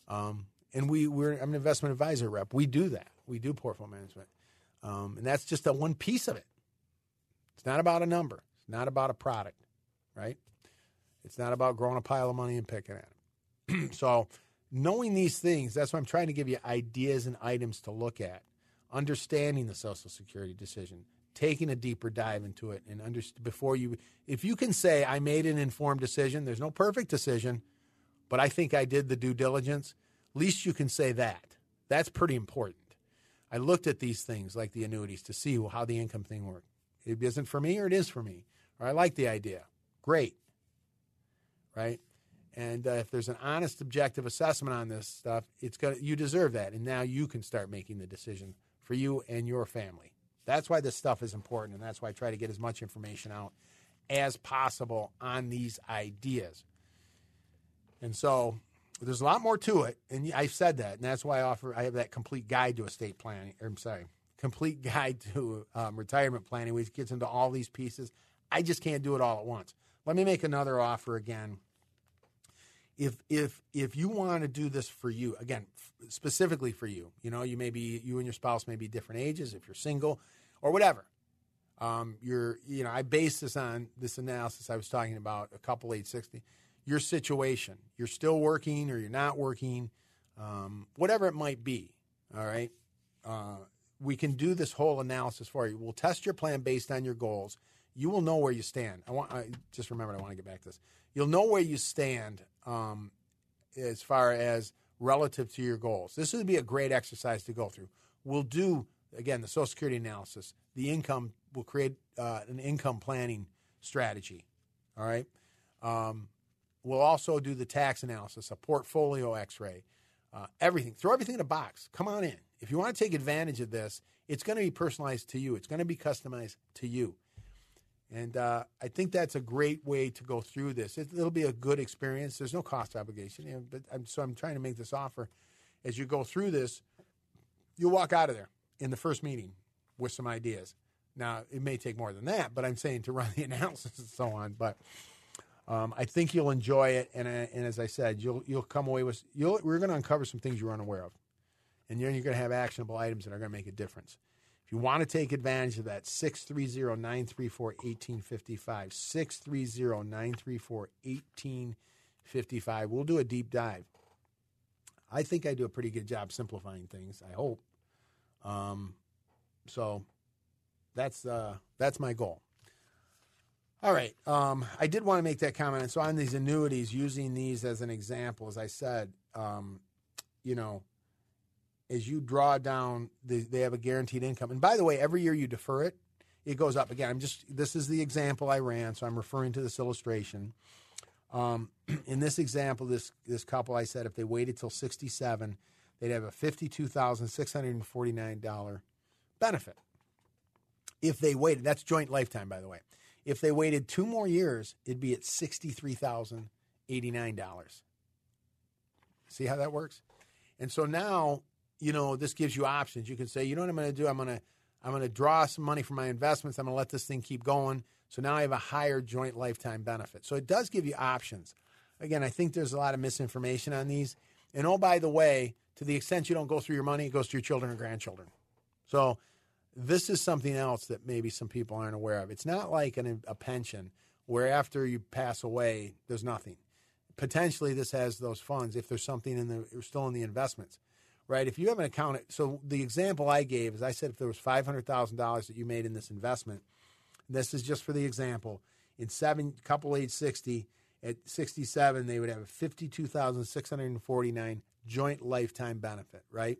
Um, and we, we're I'm an investment advisor rep. We do that. We do portfolio management. Um, and that's just the one piece of it. It's not about a number. It's not about a product, right? It's not about growing a pile of money and picking at it. So knowing these things, that's why I'm trying to give you ideas and items to look at, understanding the Social Security decision, taking a deeper dive into it, and under, before you, if you can say, I made an informed decision, there's no perfect decision, but I think I did the due diligence, at least you can say that. That's pretty important. I looked at these things like the annuities to see how the income thing worked. It isn't for me or it is for me, or I like the idea. Great, right? And uh, if there's an honest, objective assessment on this stuff, it's gonna, you deserve that. And now you can start making the decision for you and your family. That's why this stuff is important, and that's why I try to get as much information out as possible on these ideas. And so there's a lot more to it, and I've said that, and that's why I offer. I have that complete guide to estate planning. Or I'm sorry, complete guide to um, retirement planning, which gets into all these pieces. I just can't do it all at once. Let me make another offer again. If if if you want to do this for you, again, f- specifically for you, you know, you may be, you and your spouse may be different ages if you're single or whatever. Um, you're, you know, I based this on this analysis I was talking about, a couple age sixty, your situation. You're still working or you're not working, um, whatever it might be, all right? Uh, we can do this whole analysis for you. We'll test your plan based on your goals. You will know where you stand. I want. I just remembered I want to get back to this. You'll know where you stand um, as far as relative to your goals. This would be a great exercise to go through. We'll do, again, the Social Security analysis. The income, we'll create uh, an income planning strategy, all right? Um, we'll also do the tax analysis, a portfolio x-ray, uh, everything. Throw everything in a box. Come on in. If you want to take advantage of this, it's going to be personalized to you. It's going to be customized to you. And uh, I think that's a great way to go through this. It, it'll be a good experience. There's no cost obligation. You know, but I'm, so I'm trying to make this offer. As you go through this, you'll walk out of there in the first meeting with some ideas. Now, it may take more than that, but I'm saying to run the analysis and so on. But um, I think you'll enjoy it. And, uh, and as I said, you'll you'll come away with – you'll we're going to uncover some things you were unaware of. And you're, you're going to have actionable items that are going to make a difference. If you want to take advantage of that, six three zero, nine three four, one eight five five, six three zero, nine three four, one eight five five. We'll do a deep dive. I think I do a pretty good job simplifying things, I hope. Um, so that's uh, that's my goal. All right. Um, I did want to make that comment. And so on these annuities, using these as an example, as I said, um, you know, as you draw down, the, they have a guaranteed income. And by the way, every year you defer it, it goes up. Again, I'm just, this is the example I ran, so I'm referring to this illustration. Um, in this example, this this couple, I said if they waited till sixty-seven, they'd have a fifty-two thousand six hundred forty-nine dollars benefit. If they waited, that's joint lifetime, by the way. If they waited two more years, it'd be at sixty-three thousand eighty-nine dollars. See how that works? And so now, you know, this gives you options. You can say, you know what I'm going to do? I'm going to I'm going to draw some money from my investments. I'm going to let this thing keep going. So now I have a higher joint lifetime benefit. So it does give you options. Again, I think there's a lot of misinformation on these. And oh, by the way, to the extent you don't go through your money, it goes to your children or grandchildren. So this is something else that maybe some people aren't aware of. It's not like an, a pension where after you pass away, there's nothing. Potentially, this has those funds if there's something in the still in the investments, right? If you have an account, so the example I gave is I said if there was five hundred thousand dollars that you made in this investment, this is just for the example. In seven couple age sixty, at sixty-seven, they would have a fifty-two thousand six hundred forty-nine joint lifetime benefit, right?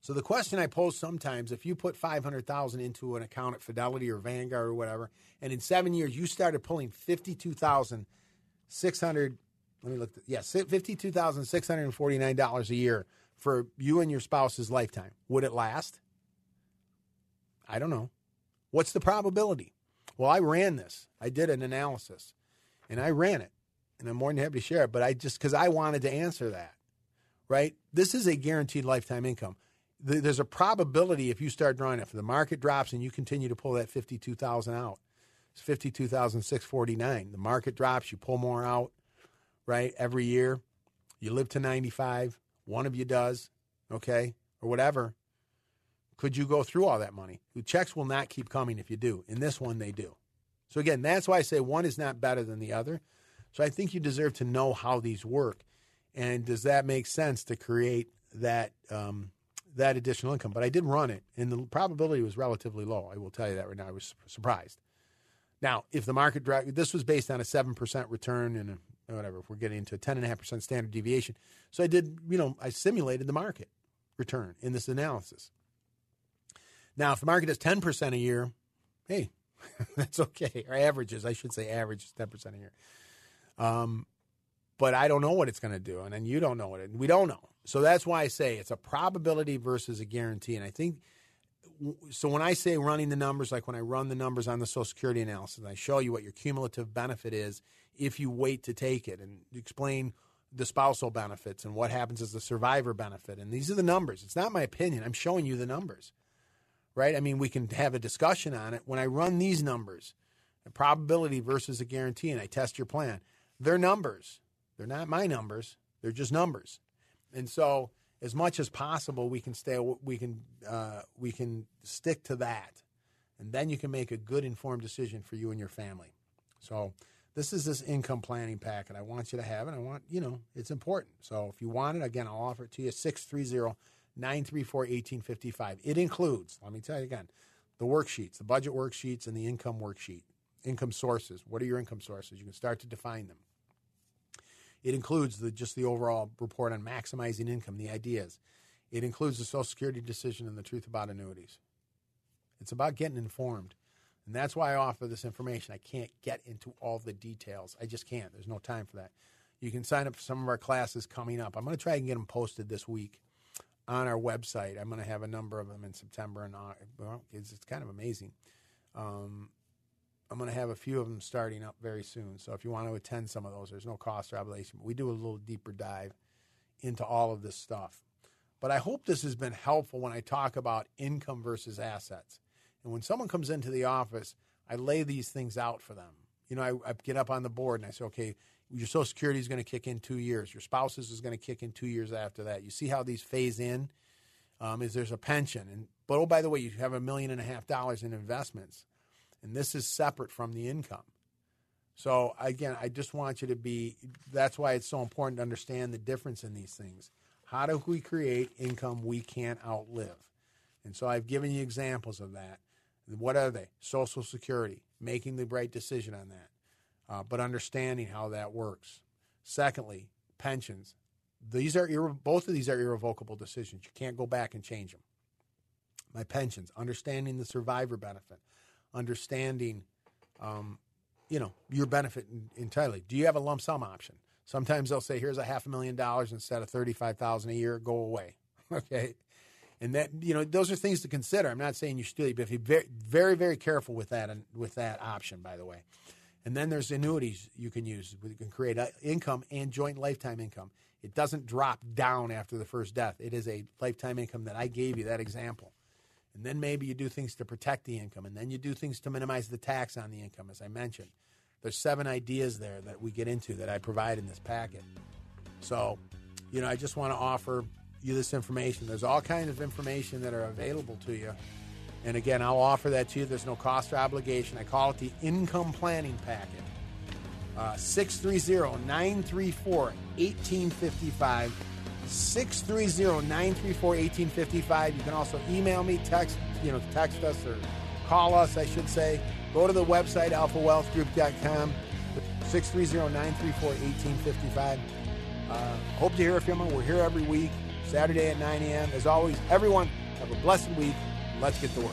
So the question I pose sometimes, if you put five hundred thousand dollars into an account at Fidelity or Vanguard or whatever, and in seven years you started pulling fifty-two thousand six hundred, let me look, yeah, fifty-two thousand six hundred forty-nine dollars a year for you and your spouse's lifetime, would it last? I don't know. What's the probability? Well, I ran this. I did an analysis, and I ran it, and I'm more than happy to share it, but I just, because I wanted to answer that, right? This is a guaranteed lifetime income. There's a probability if you start drawing it, if the market drops and you continue to pull that fifty-two thousand out, it's fifty-two thousand six hundred forty-nine. The market drops, you pull more out, right? Every year, you live to ninety-five. One of you does, okay, or whatever. Could you go through all that money? The checks will not keep coming if you do. In this one, they do. So again, that's why I say one is not better than the other. So I think you deserve to know how these work, and does that make sense to create that? Um, that additional income. But I did run it, and the probability was relatively low. I will tell you that right now. I was surprised. Now, if the market, this was based on a seven percent return and a, whatever, if we're getting into a ten point five percent standard deviation. So I did, you know, I simulated the market return in this analysis. Now, if the market does ten percent a year, hey, that's okay. Or averages, I should say average is ten percent a year. Um, but I don't know what it's going to do. And then you don't know what it, we don't know. So that's why I say it's a probability versus a guarantee. And I think, so when I say running the numbers, like when I run the numbers on the Social Security analysis, I show you what your cumulative benefit is if you wait to take it and explain the spousal benefits and what happens as the survivor benefit. And these are the numbers. It's not my opinion. I'm showing you the numbers, right? I mean, we can have a discussion on it. When I run these numbers, a probability versus a guarantee, and I test your plan, they're numbers. They're not my numbers. They're just numbers. And so, as much as possible, we can stay, we can, uh, we can stick to that, and then you can make a good informed decision for you and your family. So, this is this income planning packet. I want you to have it. I want, you know, it's important. So, if you want it, again, I'll offer it to you. six three zero, nine three four, one eight five five. It includes, let me tell you again, the worksheets, the budget worksheets, and the income worksheet, income sources. What are your income sources? You can start to define them. It includes the, just the overall report on maximizing income, the ideas. It includes the Social Security decision and the truth about annuities. It's about getting informed, and that's why I offer this information. I can't get into all the details. I just can't. There's no time for that. You can sign up for some of our classes coming up. I'm going to try and get them posted this week on our website. I'm going to have a number of them in September, and well, it's, it's kind of amazing. Um I'm going to have a few of them starting up very soon. So if you want to attend some of those, there's no cost or obligation. But we do a little deeper dive into all of this stuff. But I hope this has been helpful when I talk about income versus assets. And when someone comes into the office, I lay these things out for them. You know, I, I get up on the board and I say, okay, your Social Security is going to kick in two years. Your spouse's is going to kick in two years after that. You see how these phase in? Um, is there's a pension. And, but, oh, by the way, you have a million and a half dollars in investments. And this is separate from the income. So, again, I just want you to be, that's why it's so important to understand the difference in these things. How do we create income we can't outlive? And so I've given you examples of that. What are they? Social Security, making the right decision on that, uh, but understanding how that works. Secondly, pensions. These are irre- both of these are irrevocable decisions. You can't go back and change them. My pensions, understanding the survivor benefit. Understanding, um, you know, your benefit in, entirely. Do you have a lump sum option? Sometimes they'll say, here's a half a million dollars instead of thirty-five thousand dollars a year, go away, okay? And that, you know, those are things to consider. I'm not saying you should do it, but be very, very, very careful with that, and with that option, by the way. And then there's annuities you can use. You can create income and joint lifetime income. It doesn't drop down after the first death. It is a lifetime income that I gave you, that example. And then maybe you do things to protect the income, and then you do things to minimize the tax on the income, as I mentioned. There's seven ideas there that we get into that I provide in this packet. So, you know, I just want to offer you this information. There's all kinds of information that are available to you. And again, I'll offer that to you. There's no cost or obligation. I call it the Income Planning Packet. Uh, six three zero, nine three four, one eight five five. six three zero, nine three four, one eight five five. You can also email me, text, you know, text us or call us, I should say. Go to the website, alpha wealth group dot com, six three zero, nine three four, one eight five five. Uh, hope to hear from you. We're here every week, Saturday at nine a.m. As always, everyone, have a blessed week. Let's get to work.